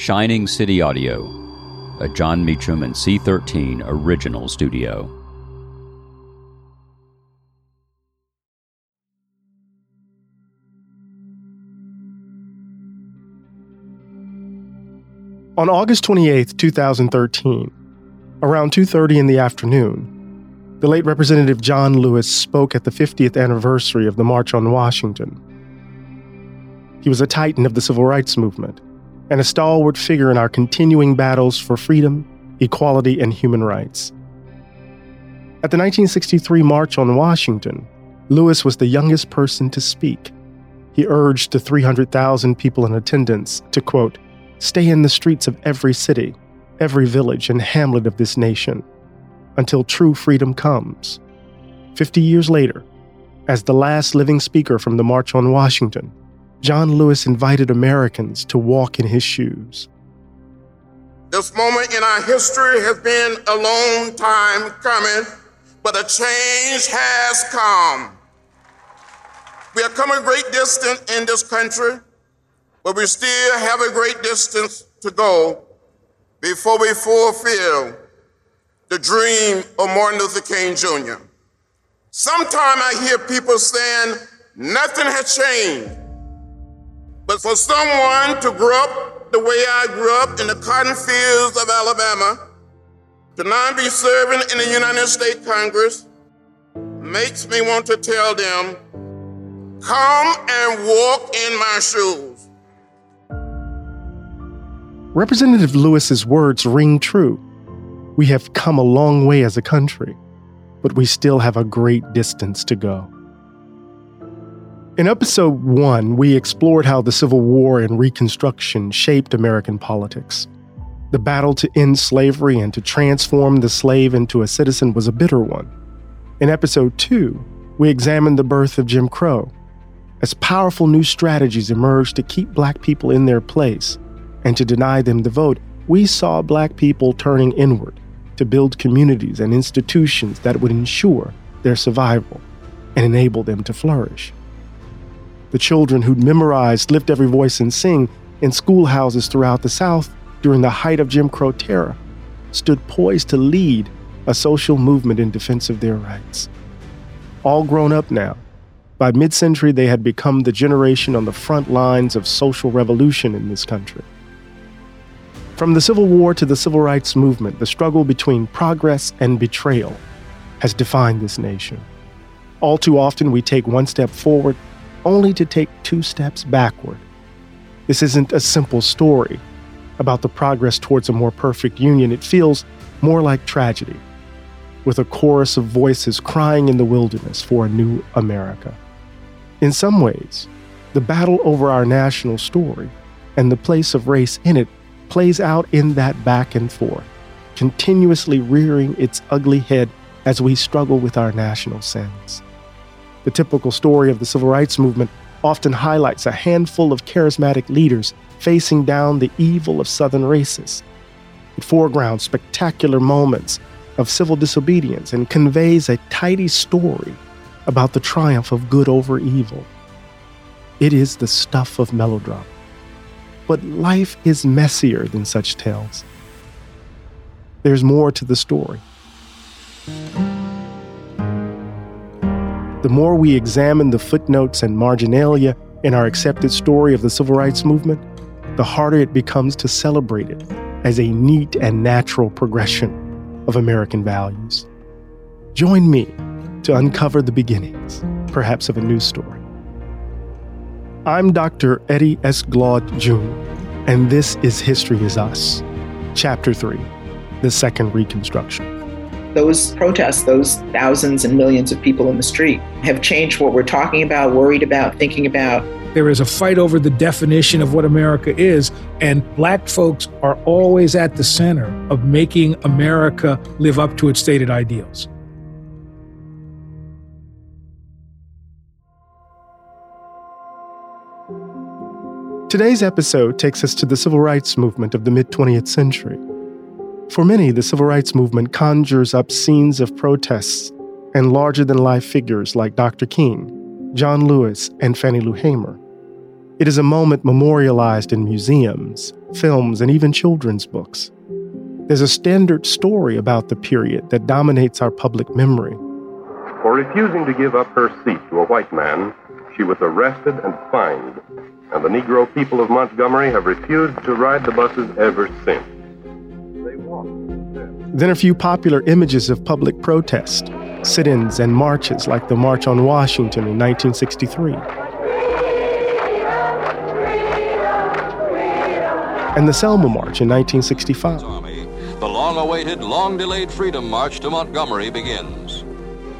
Shining City Audio, a John Meacham and C-13 original studio. On August 28, 2013, around 2:30 in the afternoon, the late Representative John Lewis spoke at the 50th anniversary of the March on Washington. He was a titan of the Civil Rights Movement and a stalwart figure in our continuing battles for freedom, equality, and human rights. At the 1963 March on Washington, Lewis was the youngest person to speak. He urged the 300,000 people in attendance to, quote, "Stay in the streets of every city, every village and hamlet of this nation, until true freedom comes." 50 years later, as the last living speaker from the March on Washington, John Lewis invited Americans to walk in his shoes. This moment in our history has been a long time coming, but a change has come. We have come a great distance in this country, but we still have a great distance to go before we fulfill the dream of Martin Luther King Jr. Sometimes I hear people saying nothing has changed. But for someone to grow up the way I grew up in the cotton fields of Alabama, to now be serving in the United States Congress, makes me want to tell them, come and walk in my shoes. Representative Lewis's words ring true. We have come a long way as a country, but we still have a great distance to go. In episode 1, we explored how the Civil War and Reconstruction shaped American politics. The battle to end slavery and to transform the slave into a citizen was a bitter one. In episode 2, we examined the birth of Jim Crow, as powerful new strategies emerged to keep black people in their place and to deny them the vote. We saw black people turning inward to build communities and institutions that would ensure their survival and enable them to flourish. The children who'd memorized Lift Every Voice and Sing in schoolhouses throughout the South during the height of Jim Crow terror stood poised to lead a social movement in defense of their rights. All grown up now, by mid-century they had become the generation on the front lines of social revolution in this country. From the Civil War to the Civil Rights Movement, the struggle between progress and betrayal has defined this nation. All too often, we take one step forward only to take two steps backward. This isn't a simple story about the progress towards a more perfect union. It feels more like tragedy, with a chorus of voices crying in the wilderness for a new America. In some ways, the battle over our national story and the place of race in it plays out in that back and forth, continuously rearing its ugly head as we struggle with our national sins. The typical story of the Civil Rights Movement often highlights a handful of charismatic leaders facing down the evil of Southern races. It foregrounds spectacular moments of civil disobedience and conveys a tidy story about the triumph of good over evil. It is the stuff of melodrama. But life is messier than such tales. There's more to the story. The more we examine the footnotes and marginalia in our accepted story of the Civil Rights Movement, the harder it becomes to celebrate it as a neat and natural progression of American values. Join me to uncover the beginnings, perhaps, of a new story. I'm Dr. Eddie S. Glaude Jr., and this is History Is Us, Chapter 3, The Second Reconstruction. Those protests, those thousands and millions of people in the street, have changed what we're talking about, worried about, thinking about. There is a fight over the definition of what America is, and black folks are always at the center of making America live up to its stated ideals. Today's episode takes us to the Civil Rights Movement of the mid-20th century. For many, the Civil Rights Movement conjures up scenes of protests and larger-than-life figures like Dr. King, John Lewis, and Fannie Lou Hamer. It is a moment memorialized in museums, films, and even children's books. There's a standard story about the period that dominates our public memory. For refusing to give up her seat to a white man, she was arrested and fined, and the Negro people of Montgomery have refused to ride the buses ever since. They walk. Then a few popular images of public protest, sit-ins and marches like the March on Washington in 1963. And the Selma March in 1965. The long-awaited, long-delayed Freedom March to Montgomery begins.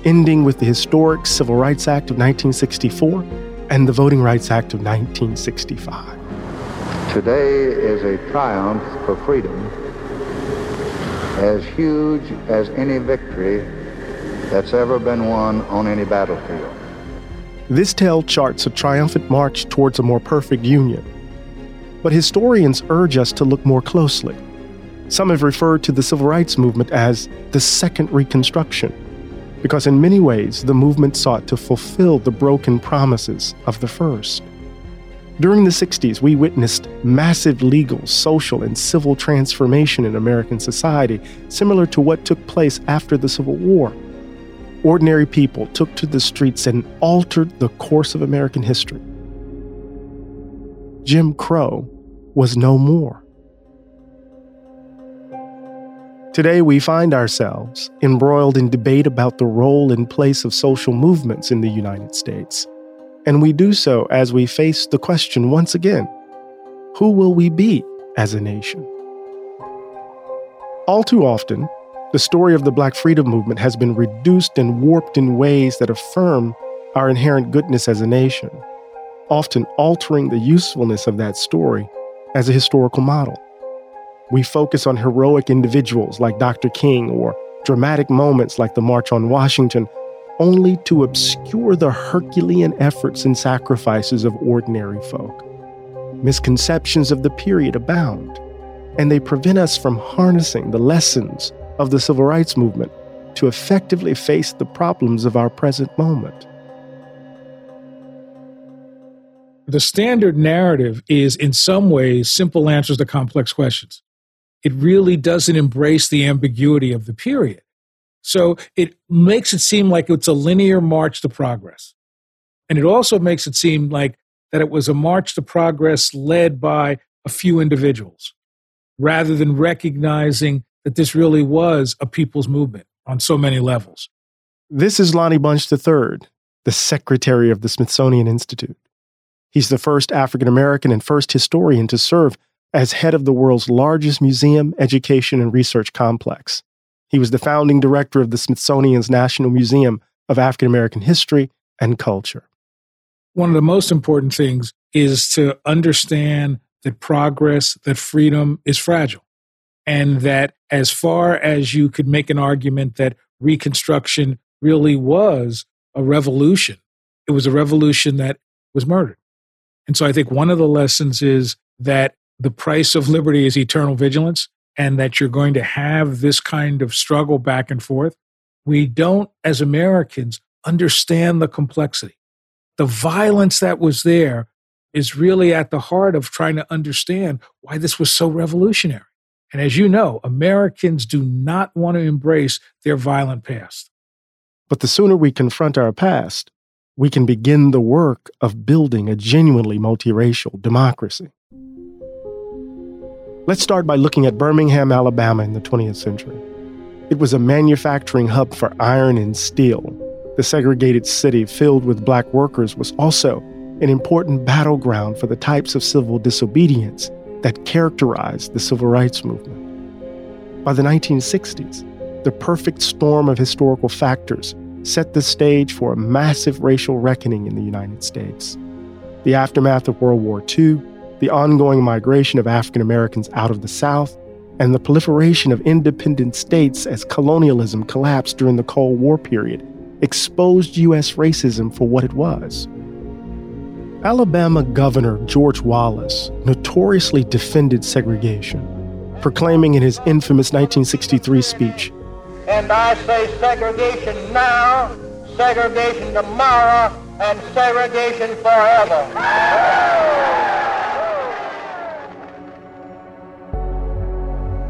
Ending with the historic Civil Rights Act of 1964 and the Voting Rights Act of 1965. Today is a triumph for freedom as huge as any victory that's ever been won on any battlefield. This tale charts a triumphant march towards a more perfect union. But historians urge us to look more closely. Some have referred to the Civil Rights Movement as the Second Reconstruction, because in many ways, the movement sought to fulfill the broken promises of the first. During the 60s, we witnessed massive legal, social, and civil transformation in American society, similar to what took place after the Civil War. Ordinary people took to the streets and altered the course of American history. Jim Crow was no more. Today, we find ourselves embroiled in debate about the role and place of social movements in the United States. And we do so as we face the question once again, who will we be as a nation? All too often, the story of the Black Freedom Movement has been reduced and warped in ways that affirm our inherent goodness as a nation, often altering the usefulness of that story as a historical model. We focus on heroic individuals like Dr. King or dramatic moments like the March on Washington, only to obscure the Herculean efforts and sacrifices of ordinary folk. Misconceptions of the period abound, and they prevent us from harnessing the lessons of the Civil Rights Movement to effectively face the problems of our present moment. The standard narrative is, in some ways, simple answers to complex questions. It really doesn't embrace the ambiguity of the period. So it makes it seem like it's a linear march to progress. And it also makes it seem like that it was a march to progress led by a few individuals, rather than recognizing that this really was a people's movement on so many levels. This is Lonnie Bunch III, the secretary of the Smithsonian Institute. He's the first African-American and first historian to serve as head of the world's largest museum, education, and research complex. He was the founding director of the Smithsonian's National Museum of African American History and Culture. One of the most important things is to understand that progress, that freedom is fragile, and that as far as you could make an argument that Reconstruction really was a revolution, it was a revolution that was murdered. And so I think one of the lessons is that the price of liberty is eternal vigilance, and that you're going to have this kind of struggle back and forth. We don't, as Americans, understand the complexity. The violence that was there is really at the heart of trying to understand why this was so revolutionary. And as you know, Americans do not want to embrace their violent past. But the sooner we confront our past, we can begin the work of building a genuinely multiracial democracy. Let's start by looking at Birmingham, Alabama in the 20th century. It was a manufacturing hub for iron and steel. The segregated city filled with black workers was also an important battleground for the types of civil disobedience that characterized the Civil Rights Movement. By the 1960s, the perfect storm of historical factors set the stage for a massive racial reckoning in the United States. The aftermath of World War II, the ongoing migration of African Americans out of the South, and the proliferation of independent states as colonialism collapsed during the Cold War period exposed U.S. racism for what it was. Alabama Governor George Wallace notoriously defended segregation, proclaiming in his infamous 1963 speech, "And I say segregation now, segregation tomorrow, and segregation forever.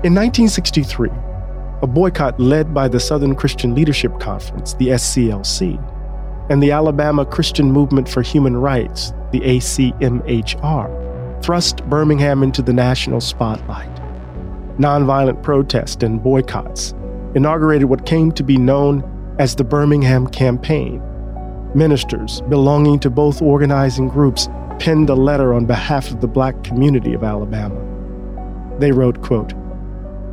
In 1963, a boycott led by the Southern Christian Leadership Conference, the SCLC, and the Alabama Christian Movement for Human Rights, the ACMHR, thrust Birmingham into the national spotlight. Nonviolent protest and boycotts inaugurated what came to be known as the Birmingham Campaign. Ministers belonging to both organizing groups penned a letter on behalf of the black community of Alabama. They wrote, quote,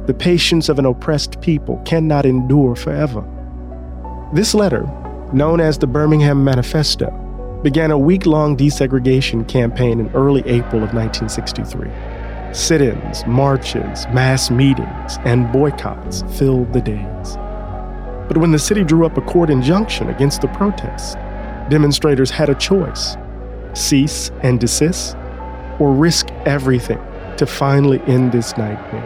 "The patience of an oppressed people cannot endure forever." This letter, known as the Birmingham Manifesto, began a week-long desegregation campaign in early April of 1963. Sit-ins, marches, mass meetings, and boycotts filled the days. But when the city drew up a court injunction against the protests, demonstrators had a choice: cease and desist, or risk everything to finally end this nightmare.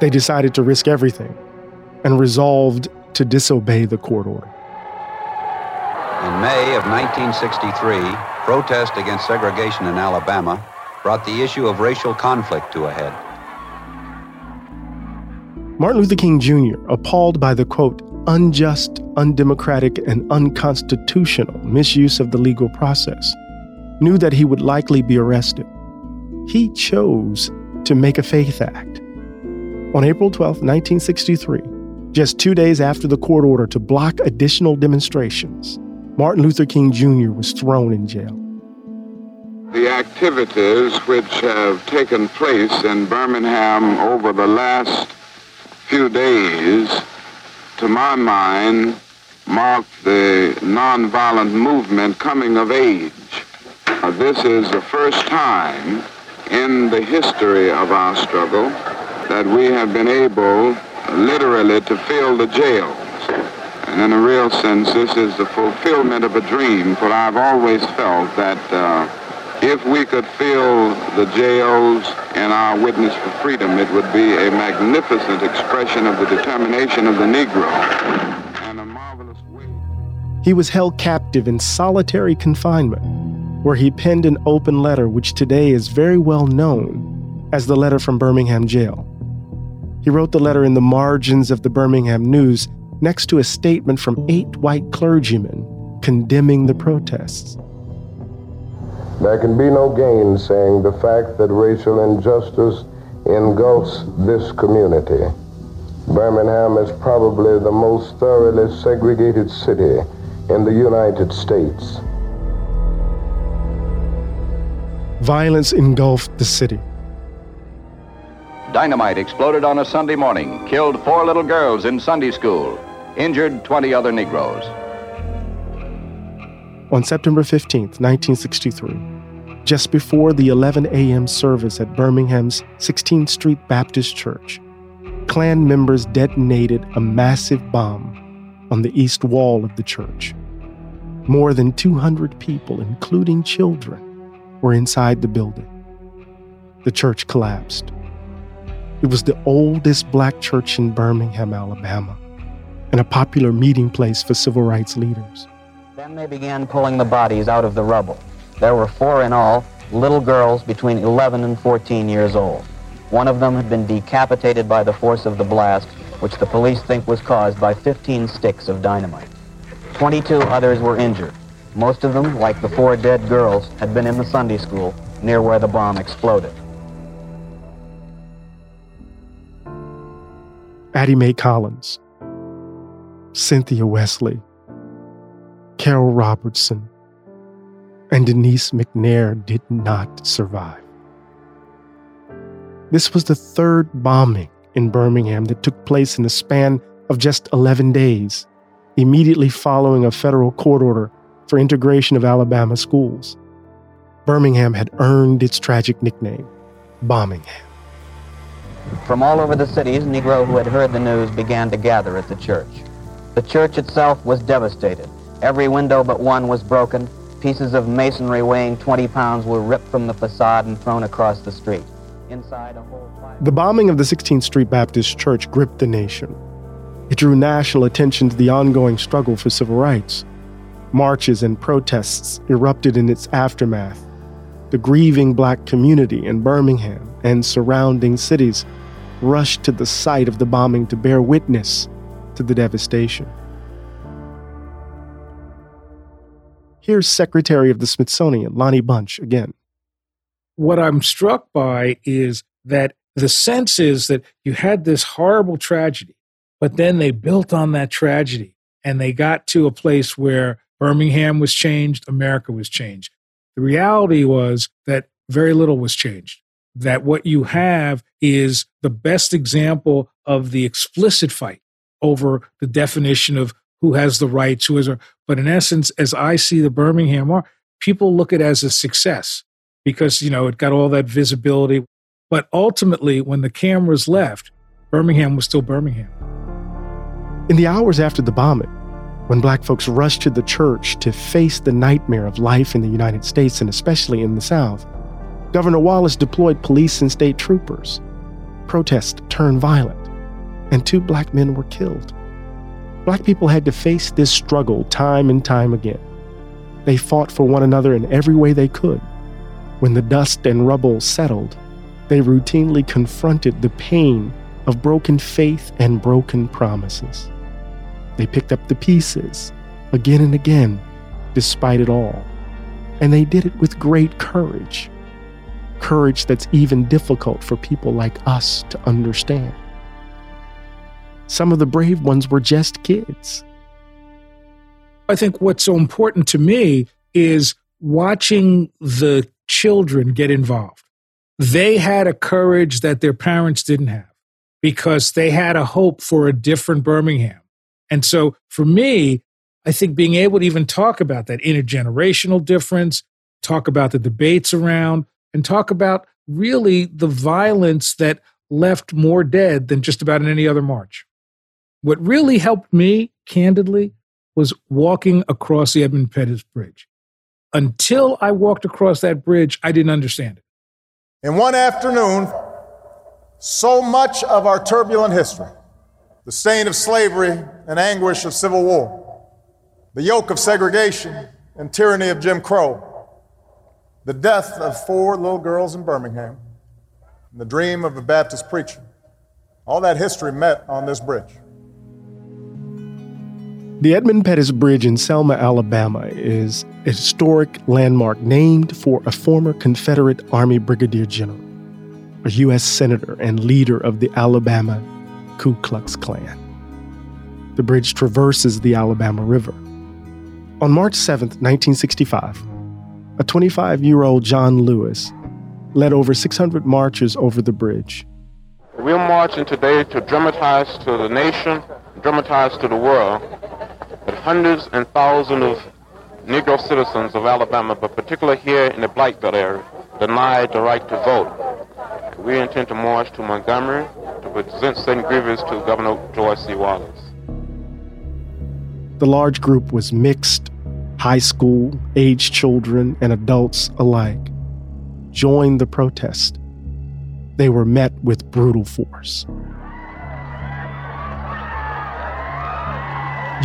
They decided to risk everything and resolved to disobey the court order. In May of 1963, protest against segregation in Alabama brought the issue of racial conflict to a head. Martin Luther King Jr., appalled by the, quote, "unjust, undemocratic, and unconstitutional misuse of the legal process," knew that he would likely be arrested. He chose to make a faith act. On April 12, 1963, just 2 days after the court order to block additional demonstrations, Martin Luther King Jr. was thrown in jail. The activities which have taken place in Birmingham over the last few days, to my mind, mark the nonviolent movement coming of age. This is the first time in the history of our struggle that we have been able, literally, to fill the jails. And in a real sense, this is the fulfillment of a dream, for I've always felt that if we could fill the jails in our Witness for Freedom, it would be a magnificent expression of the determination of the Negro. And a marvelous way. He was held captive in solitary confinement, where he penned an open letter which today is very well known as the letter from Birmingham jail. He wrote the letter in the margins of the Birmingham News next to a statement from 8 white clergymen condemning the protests. There can be no gainsaying the fact that racial injustice engulfs this community. Birmingham is probably the most thoroughly segregated city in the United States. Violence engulfed the city. Dynamite exploded on a Sunday morning, killed 4 little girls in Sunday school, injured 20 other Negroes. On September 15, 1963, just before the 11 a.m. service at Birmingham's 16th Street Baptist Church, Klan members detonated a massive bomb on the east wall of the church. More than 200 people, including children, were inside the building. The church collapsed. It was the oldest black church in Birmingham, Alabama, and a popular meeting place for civil rights leaders. Then they began pulling the bodies out of the rubble. There were 4 in all, little girls between 11 and 14 years old. One of them had been decapitated by the force of the blast, which the police think was caused by 15 sticks of dynamite. 22 others were injured. Most of them, like the 4 dead girls, had been in the Sunday school near where the bomb exploded. Addie Mae Collins, Cynthia Wesley, Carol Robertson, and Denise McNair did not survive. This was the 3rd bombing in Birmingham that took place in the span of just 11 days, immediately following a federal court order for integration of Alabama schools. Birmingham had earned its tragic nickname, Bombingham. From all over the cities, Negro who had heard the news began to gather at the church. The church itself was devastated. Every window but one was broken. Pieces of masonry weighing 20 pounds were ripped from the facade and thrown across the street. Inside, a whole fire. The bombing of the 16th Street Baptist Church gripped the nation. It drew national attention to the ongoing struggle for civil rights. Marches and protests erupted in its aftermath. The grieving black community in Birmingham and surrounding cities rushed to the site of the bombing to bear witness to the devastation. Here's Secretary of the Smithsonian, Lonnie Bunch, again. What I'm struck by is that the sense is that you had this horrible tragedy, but then they built on that tragedy, and they got to a place where Birmingham was changed, America was changed. The reality was that very little was changed, that what you have is the best example of the explicit fight over the definition of who has the rights, who is. But in essence, as I see the Birmingham March, people look at it as a success because, you know, it got all that visibility. But ultimately, when the cameras left, Birmingham was still Birmingham. In the hours after the bombing, when black folks rushed to the church to face the nightmare of life in the United States and especially in the South, Governor Wallace deployed police and state troopers. Protests turned violent, and 2 black men were killed. Black people had to face this struggle time and time again. They fought for one another in every way they could. When the dust and rubble settled, they routinely confronted the pain of broken faith and broken promises. They picked up the pieces again and again, despite it all. And they did it with great courage. Courage that's even difficult for people like us to understand. Some of the brave ones were just kids. I think what's so important to me is watching the children get involved. They had a courage that their parents didn't have because they had a hope for a different Birmingham. And so for me, I think being able to even talk about that intergenerational difference, talk about the debates around, and talk about really the violence that left more dead than just about in any other march. What really helped me, candidly, was walking across the Edmund Pettus Bridge. Until I walked across that bridge, I didn't understand it. In one afternoon, so much of our turbulent history, the stain of slavery and anguish of civil war, the yoke of segregation and tyranny of Jim Crow, the death of 4 little girls in Birmingham, and the dream of a Baptist preacher, all that history met on this bridge. The Edmund Pettus Bridge in Selma, Alabama is a historic landmark named for a former Confederate Army Brigadier General, a U.S. Senator and leader of the Alabama Ku Klux Klan. The bridge traverses the Alabama River. On March 7, 1965, a 25-year-old John Lewis led over 600 marchers over the bridge. We're marching today to dramatize to the nation, dramatize to the world, that hundreds and thousands of Negro citizens of Alabama, but particularly here in the Black Belt area, denied the right to vote. We intend to march to Montgomery, present St. Grievous to Governor Joy C. Wallace. The large group was mixed, high school, aged children, and adults alike joined the protest. They were met with brutal force.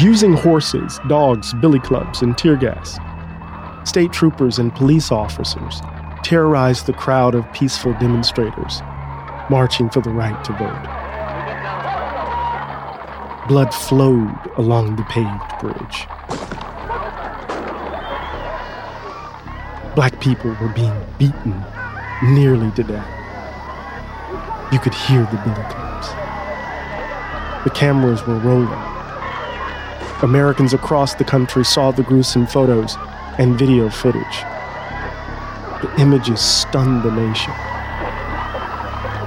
Using horses, dogs, billy clubs, and tear gas, state troopers and police officers terrorized the crowd of peaceful demonstrators marching for the right to vote. Blood flowed along the paved bridge. Black people were being beaten nearly to death. You could hear the billy clubs. The cameras were rolling. Americans across the country saw the gruesome photos and video footage. The images stunned the nation.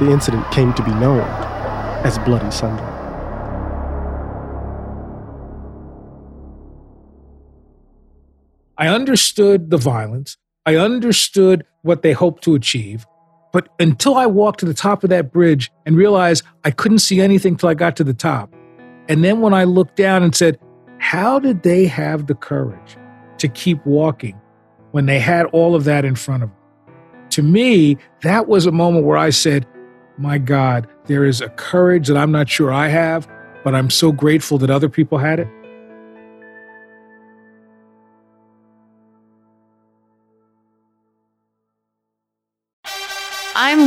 The incident came to be known as Bloody Sunday. I understood the violence. I understood what they hoped to achieve. But until I walked to the top of that bridge and realized I couldn't see anything till I got to the top. And then when I looked down and said, how did they have the courage to keep walking when they had all of that in front of them? To me, that was a moment where I said, my God, there is a courage that I'm not sure I have, but I'm so grateful that other people had it. I'm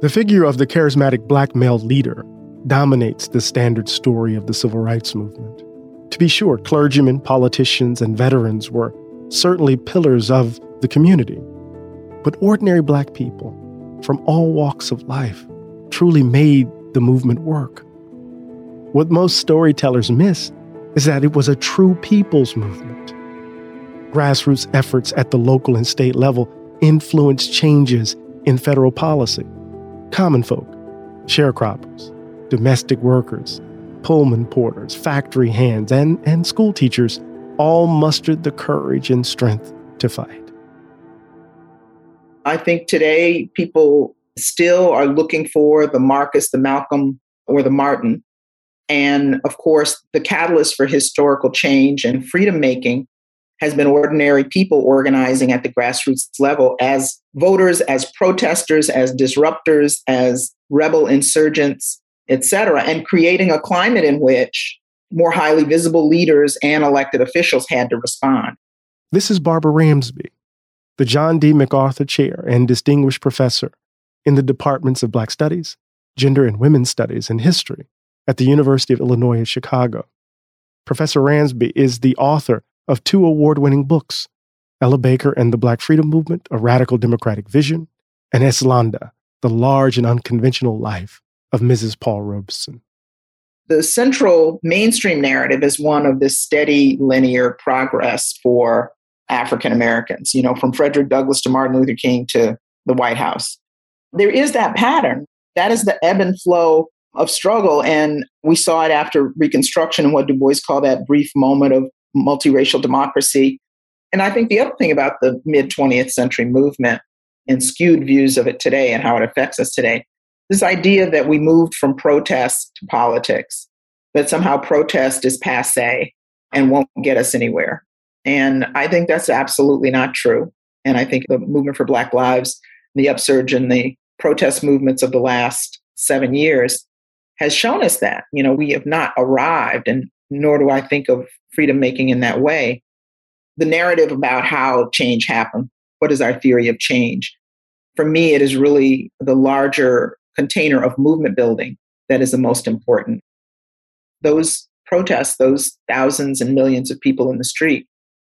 The figure of the charismatic black male leader dominates the standard story of the civil rights movement. To be sure, clergymen, politicians, and veterans were certainly pillars of the community. But ordinary black people from all walks of life truly made the movement work. What most storytellers miss is that it was a true people's movement. Grassroots efforts at the local and state level influenced changes in federal policy. Common folk, sharecroppers, domestic workers, Pullman porters, factory hands, and school teachers all mustered the courage and strength to fight. I think today people still are looking for the Marcus, the Malcolm, or the Martin. And of course, the catalyst for historical change and freedom making has been ordinary people organizing at the grassroots level as voters, as protesters, as disruptors, as rebel insurgents, et cetera, and creating a climate in which more highly visible leaders and elected officials had to respond. This is Barbara Ransby, the John D. MacArthur Chair and Distinguished Professor in the Departments of Black Studies, Gender and Women's Studies, and History at the University of Illinois at Chicago. Professor Ransby is the author of two award-winning books, Ella Baker and the Black Freedom Movement, A Radical Democratic Vision, and Eslanda, The Large and Unconventional Life of Mrs. Paul Robeson. The central mainstream narrative is one of this steady, linear progress for African Americans, from Frederick Douglass to Martin Luther King to the White House. There is that pattern. That is the ebb and flow of struggle. And we saw it after Reconstruction and what Du Bois called that brief moment of multiracial democracy. And I think the other thing about the mid-20th century movement and skewed views of it today and how it affects us today, this idea that we moved from protest to politics, that somehow protest is passé and won't get us anywhere. And I think that's absolutely not true. And I think the movement for Black Lives, the upsurge in the protest movements of the last 7 years has shown us that, we have not arrived, and nor do I think of freedom making in that way. The narrative about how change happened, what is our theory of change? For me, it is really the larger container of movement building that is the most important. Those protests, those thousands and millions of people in the street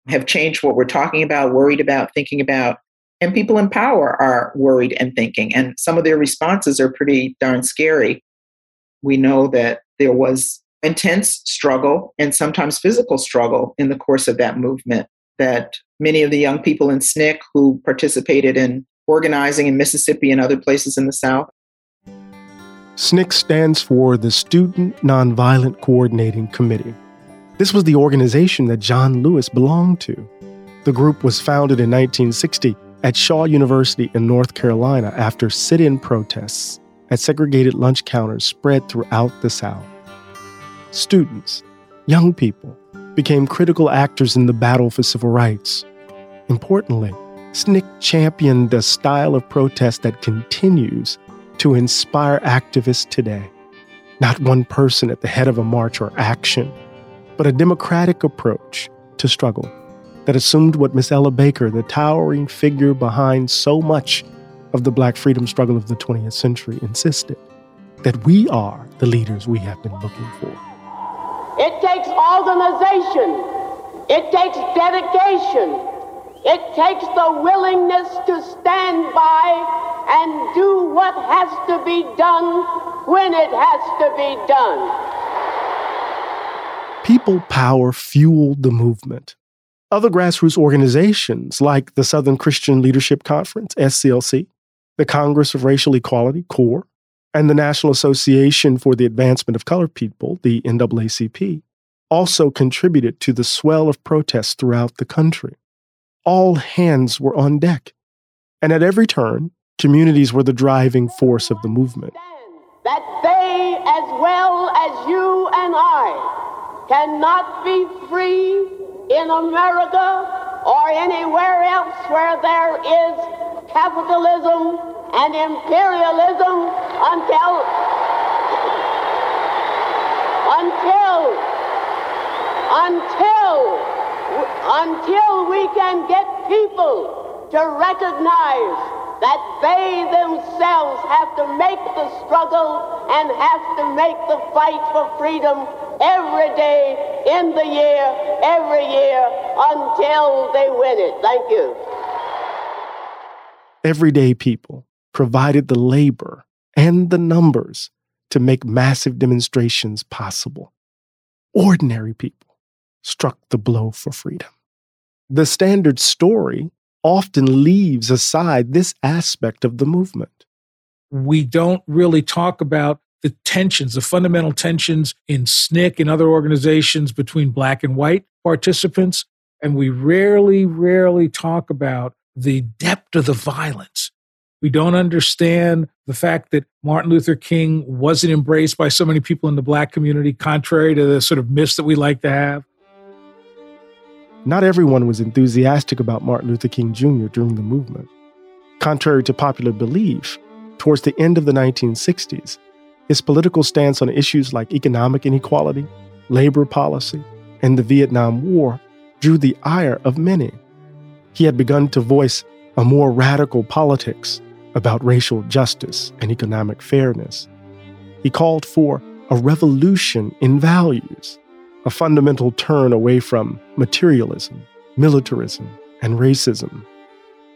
have changed what we're talking about, worried about, thinking about, and people in power are worried and thinking. And some of their responses are pretty darn scary. We know that there was intense struggle and sometimes physical struggle in the course of that movement, that many of the young people in SNCC who participated in organizing in Mississippi and other places in the South. SNCC stands for the Student Nonviolent Coordinating Committee. This was the organization that John Lewis belonged to. The group was founded in 1960 at Shaw University in North Carolina after sit-in protests at segregated lunch counters spread throughout the South. Students, young people, became critical actors in the battle for civil rights. Importantly, SNCC championed a style of protest that continues to inspire activists today. Not one person at the head of a march or action, but a democratic approach to struggle that assumed what Miss Ella Baker, the towering figure behind so much of the Black freedom struggle of the 20th century, insisted, that we are the leaders we have been looking for. It takes organization, it takes dedication, it takes the willingness to stand by and do what has to be done when it has to be done. People power fueled the movement. Other grassroots organizations like the Southern Christian Leadership Conference, SCLC, the Congress of Racial Equality, CORE, and the National Association for the Advancement of Colored People, the NAACP, also contributed to the swell of protests throughout the country. all hands were on deck. And at every turn, communities were the driving force of the movement. That they, as well as you and I, cannot be free in America or anywhere else where there is capitalism and imperialism until we can get people to recognize that they themselves have to make the struggle and have to make the fight for freedom every day, in the year, every year, until they win it. Thank you. Everyday people provided the labor and the numbers to make massive demonstrations possible. Ordinary people struck the blow for freedom. The standard story often leaves aside this aspect of the movement. We don't really talk about the tensions, the fundamental tensions in SNCC and other organizations between black and white participants, and we rarely talk about the depth of the violence. We don't understand the fact that Martin Luther King wasn't embraced by so many people in the black community, contrary to the sort of myths that we like to have. Not everyone was enthusiastic about Martin Luther King Jr. during the movement. Contrary to popular belief, towards the end of the 1960s, his political stance on issues like economic inequality, labor policy, and the Vietnam War drew the ire of many. He had begun to voice a more radical politics about racial justice and economic fairness. He called for a revolution in values, a fundamental turn away from materialism, militarism, and racism.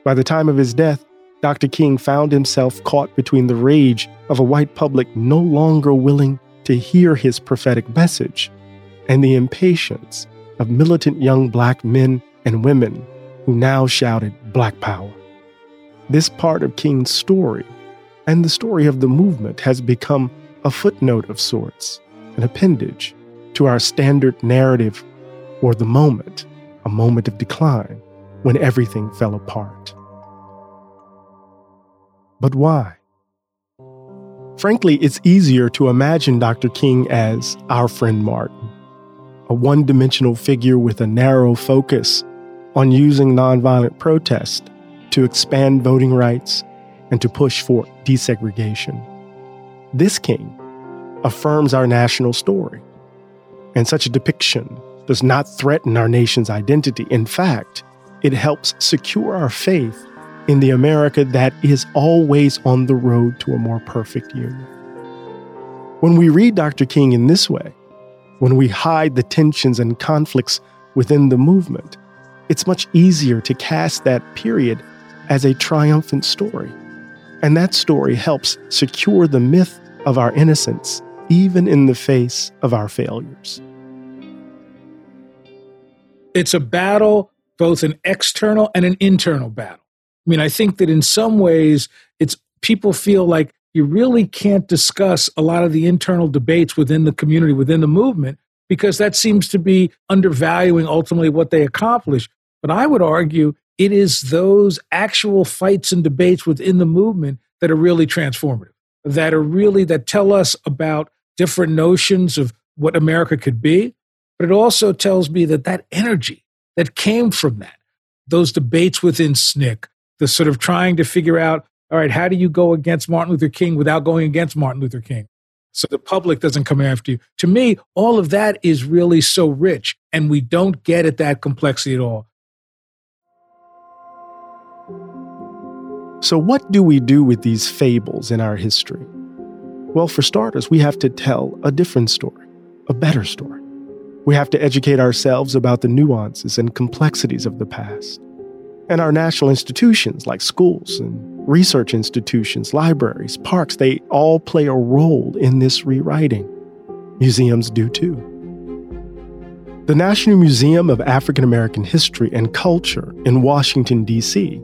By the time of his death, Dr. King found himself caught between the rage of a white public no longer willing to hear his prophetic message and the impatience of militant young black men and women who now shouted Black Power. This part of King's story and the story of the movement has become a footnote of sorts, an appendage to our standard narrative, or the moment, a moment of decline when everything fell apart. But why? Frankly, it's easier to imagine Dr. King as our friend Martin, a one-dimensional figure with a narrow focus on using nonviolent protest to expand voting rights and to push for desegregation. This King affirms our national story, and such a depiction does not threaten our nation's identity. In fact, it helps secure our faith in the America that is always on the road to a more perfect union. When we read Dr. King in this way, when we hide the tensions and conflicts within the movement, it's much easier to cast that period as a triumphant story. And that story helps secure the myth of our innocence, even in the face of our failures. It's a battle, both an external and an internal battle. I mean, I think that in some ways, people feel like you really can't discuss a lot of the internal debates within the community, within the movement, because that seems to be undervaluing ultimately what they accomplish. But I would argue it is those actual fights and debates within the movement that are really transformative, that tell us about different notions of what America could be. But it also tells me that energy that came from that, those debates within SNCC, the sort of trying to figure out, all right, how do you go against Martin Luther King without going against Martin Luther King? So the public doesn't come after you. To me, all of that is really so rich, and we don't get at that complexity at all. So what do we do with these fables in our history? Well, for starters, we have to tell a different story, a better story. We have to educate ourselves about the nuances and complexities of the past. And our national institutions, like schools and research institutions, libraries, parks, they all play a role in this rewriting. Museums do too. The National Museum of African American History and Culture in Washington, D.C.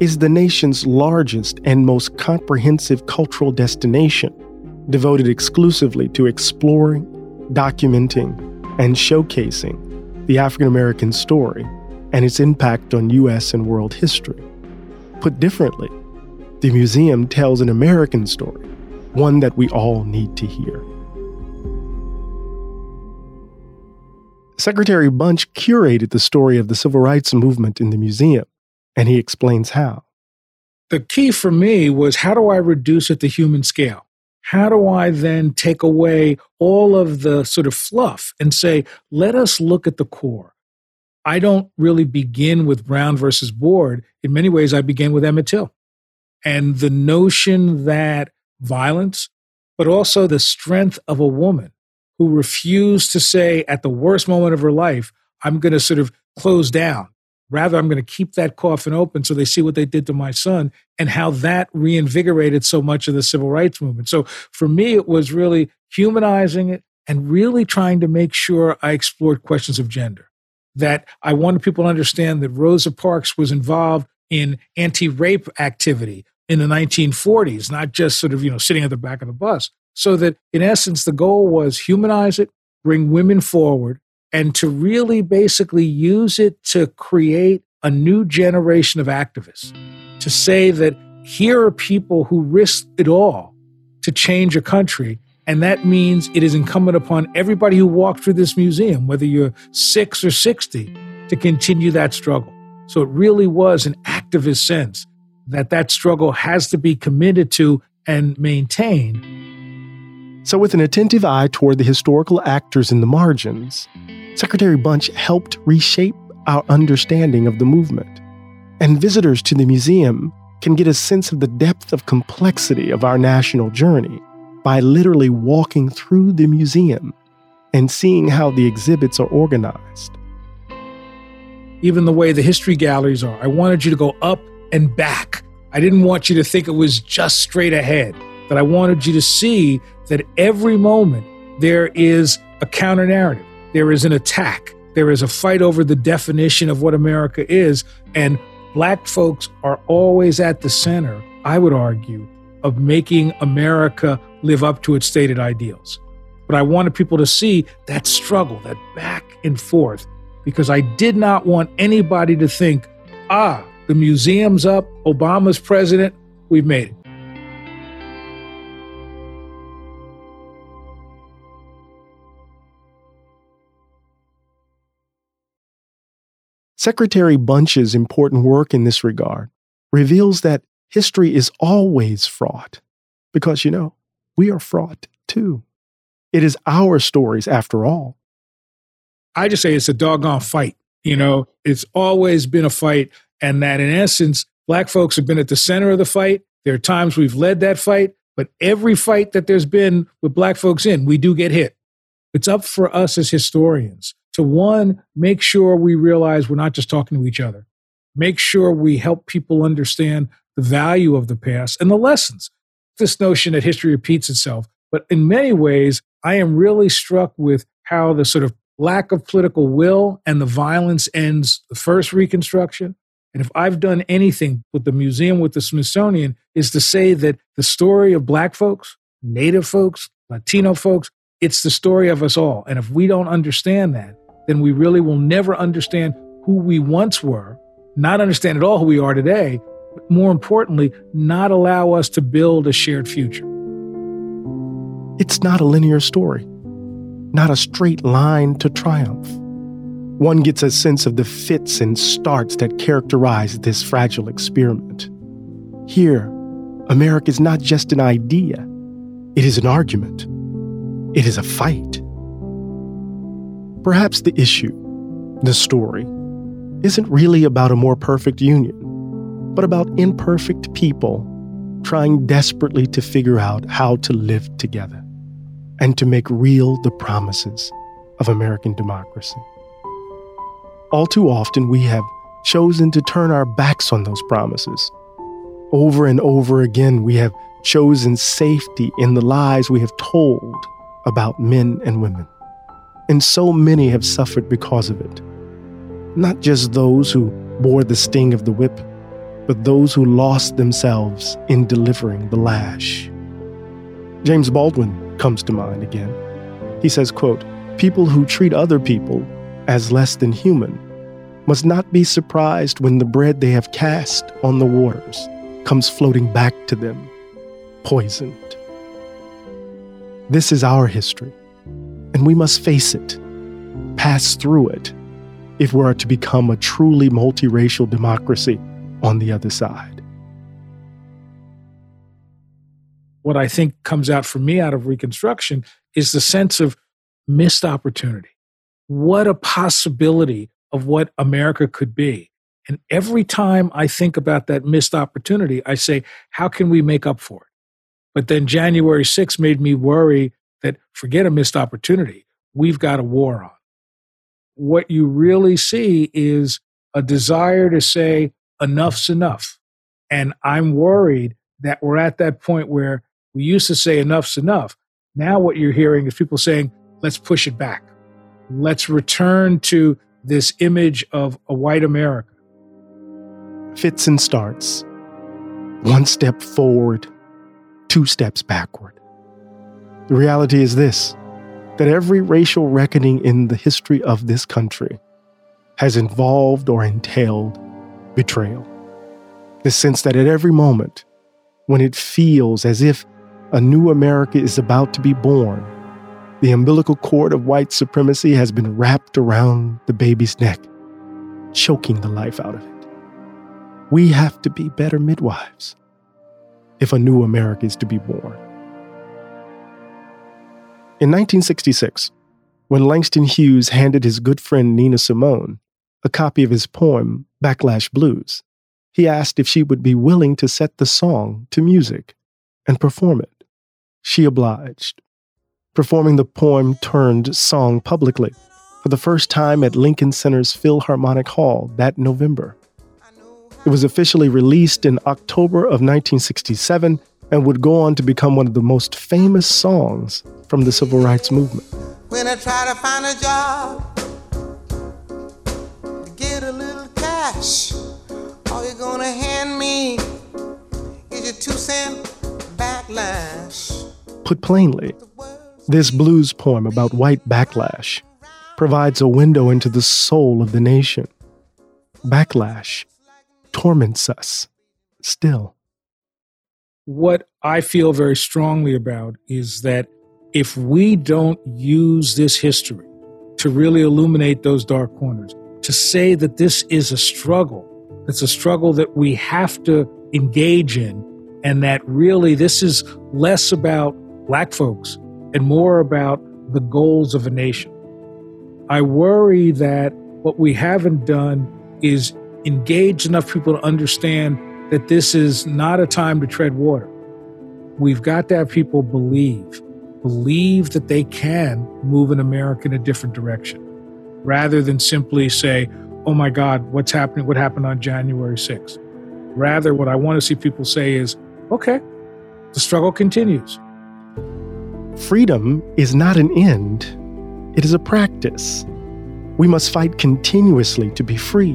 is the nation's largest and most comprehensive cultural destination, devoted exclusively to exploring, documenting, and showcasing the African American story and its impact on U.S. and world history. Put differently, the museum tells an American story, one that we all need to hear. Secretary Bunch curated the story of the Civil Rights Movement in the museum, and he explains how. The key for me was, how do I reduce it to human scale? How do I then take away all of the sort of fluff and say, let us look at the core? I don't really begin with Brown versus Board. In many ways, I begin with Emmett Till. And the notion that violence, but also the strength of a woman who refused to say at the worst moment of her life, I'm going to sort of close down. Rather, I'm going to keep that coffin open so they see what they did to my son, and how that reinvigorated so much of the civil rights movement. So for me, it was really humanizing it and really trying to make sure I explored questions of gender. That I wanted people to understand that Rosa Parks was involved in anti-rape activity in the 1940s, not just sort of, sitting at the back of the bus. So that in essence, the goal was humanize it, bring women forward, and to really basically use it to create a new generation of activists, to say that here are people who risked it all to change a country, and that means it is incumbent upon everybody who walked through this museum, whether you're 6 or 60, to continue that struggle. So it really was an activist sense that struggle has to be committed to and maintained. So with an attentive eye toward the historical actors in the margins, Secretary Bunch helped reshape our understanding of the movement. And visitors to the museum can get a sense of the depth of complexity of our national journey by literally walking through the museum and seeing how the exhibits are organized. Even the way the history galleries are, I wanted you to go up and back. I didn't want you to think it was just straight ahead, that I wanted you to see that every moment there is a counter-narrative, there is an attack, there is a fight over the definition of what America is, and Black folks are always at the center, I would argue, of making America live up to its stated ideals. But I wanted people to see that struggle, that back and forth, because I did not want anybody to think, the museum's up, Obama's president, we've made it. Secretary Bunch's important work in this regard reveals that history is always fraught because, we are fraught too. It is our stories after all. I just say it's a doggone fight. It's always been a fight, and that in essence, Black folks have been at the center of the fight. There are times we've led that fight, but every fight that there's been with Black folks in, we do get hit. It's up for us as historians to, one, make sure we realize we're not just talking to each other. Make sure we help people understand the value of the past and the lessons. This notion that history repeats itself. But in many ways, I am really struck with how the sort of lack of political will and the violence ends the first Reconstruction. And if I've done anything with the museum, with the Smithsonian, is to say that the story of Black folks, Native folks, Latino folks, it's the story of us all. And if we don't understand that, then we really will never understand who we once were, not understand at all who we are today, but more importantly, not allow us to build a shared future. It's not a linear story, not a straight line to triumph. One gets a sense of the fits and starts that characterize this fragile experiment. Here, America is not just an idea, it is an argument. It is a fight. Perhaps the issue, the story, isn't really about a more perfect union, but about imperfect people trying desperately to figure out how to live together and to make real the promises of American democracy. All too often, we have chosen to turn our backs on those promises. Over and over again, we have chosen safety in the lies we have told about men and women. And so many have suffered because of it. Not just those who bore the sting of the whip, but those who lost themselves in delivering the lash. James Baldwin comes to mind again. He says, quote, "People who treat other people as less than human must not be surprised when the bread they have cast on the waters comes floating back to them, poisoned. This is our history, and we must face it, pass through it, if we are to become a truly multiracial democracy on the other side. What I think comes out for me out of Reconstruction is the sense of missed opportunity. What a possibility of what America could be. And every time I think about that missed opportunity, I say, how can we make up for it? But then January 6th made me worry that forget a missed opportunity. We've got a war on. What you really see is a desire to say enough's enough. And I'm worried that we're at that point where we used to say enough's enough. Now what you're hearing is people saying, let's push it back. Let's return to this image of a white America. Fits and starts. One step forward, two steps backward. The reality is this, that every racial reckoning in the history of this country has involved or entailed betrayal. The sense that at every moment, when it feels as if a new America is about to be born, the umbilical cord of white supremacy has been wrapped around the baby's neck, choking the life out of it. We have to be better midwives if a new America is to be born. In 1966, when Langston Hughes handed his good friend Nina Simone a copy of his poem, Backlash Blues, he asked if she would be willing to set the song to music and perform it. She obliged, performing the poem-turned-song publicly for the first time at Lincoln Center's Philharmonic Hall that November. It was officially released in October of 1967 and would go on to become one of the most famous songs from the Civil Rights Movement. When I try to find a job, to get a little cash, all you're gonna hand me is your 2 cent backlash. Put plainly, this blues poem about white backlash provides a window into the soul of the nation. Backlash torments us still. What I feel very strongly about is that if we don't use this history to really illuminate those dark corners, to say that this is a struggle, it's a struggle that we have to engage in, and that really this is less about Black folks and more about the goals of a nation. I worry that what we haven't done is engage enough people to understand that this is not a time to tread water. We've got to have people believe that they can move an America in a different direction, rather than simply say, oh my God, what's happening? What happened on January 6th? Rather, what I want to see people say is, okay, the struggle continues. Freedom is not an end. It is a practice. We must fight continuously to be free.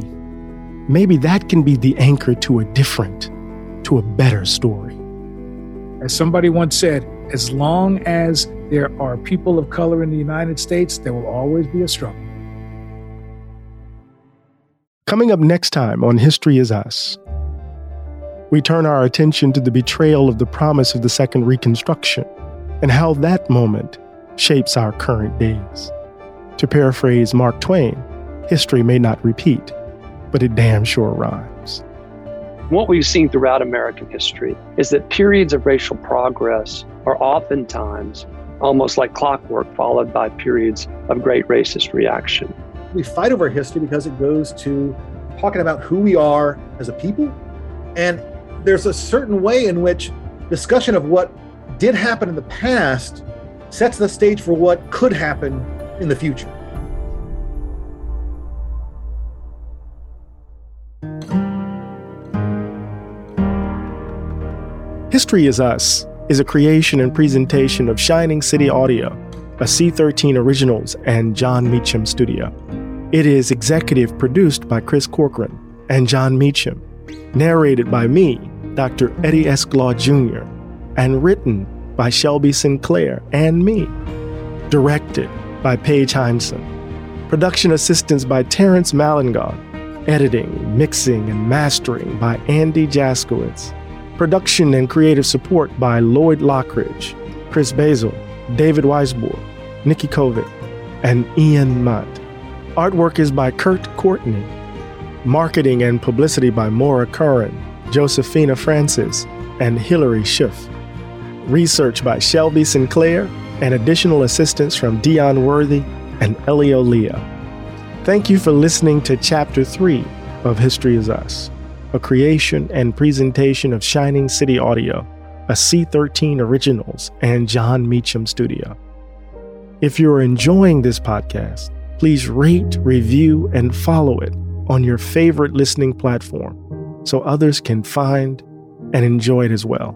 Maybe that can be the anchor to a different, to a better story. As somebody once said, as long as there are people of color in the United States, there will always be a struggle. Coming up next time on History Is Us, we turn our attention to the betrayal of the promise of the Second Reconstruction and how that moment shapes our current days. To paraphrase Mark Twain, history may not repeat, but it damn sure rhymes. What we've seen throughout American history is that periods of racial progress are oftentimes almost like clockwork, followed by periods of great racist reaction. We fight over history because it goes to talking about who we are as a people. And there's a certain way in which discussion of what did happen in the past sets the stage for what could happen in the future. History Is Us is a creation and presentation of Shining City Audio, a C-13 Originals and John Meacham studio. It is executive produced by Chris Corcoran and John Meacham, narrated by me, Dr. Eddie S. Glaude Jr., and written by Shelby Sinclair and me. Directed by Paige Himson. Production assistance by Terrence Mallingon Editing, mixing, and mastering by Andy Jaskowitz. Production and creative support by Lloyd Lockridge, Chris Basil, David Weisbord, Nikki Kovic, and Ian Mutt. Artwork is by Kurt Courtney. Marketing and publicity by Maura Curran, Josephina Francis, and Hillary Schiff. Research by Shelby Sinclair, and additional assistance from Dion Worthy and Elio Leah. Thank you for listening to Chapter 3 of History Is Us, a creation and presentation of Shining City Audio, a C-13 Originals and John Meacham studio. If you're enjoying this podcast, please rate, review, and follow it on your favorite listening platform so others can find and enjoy it as well.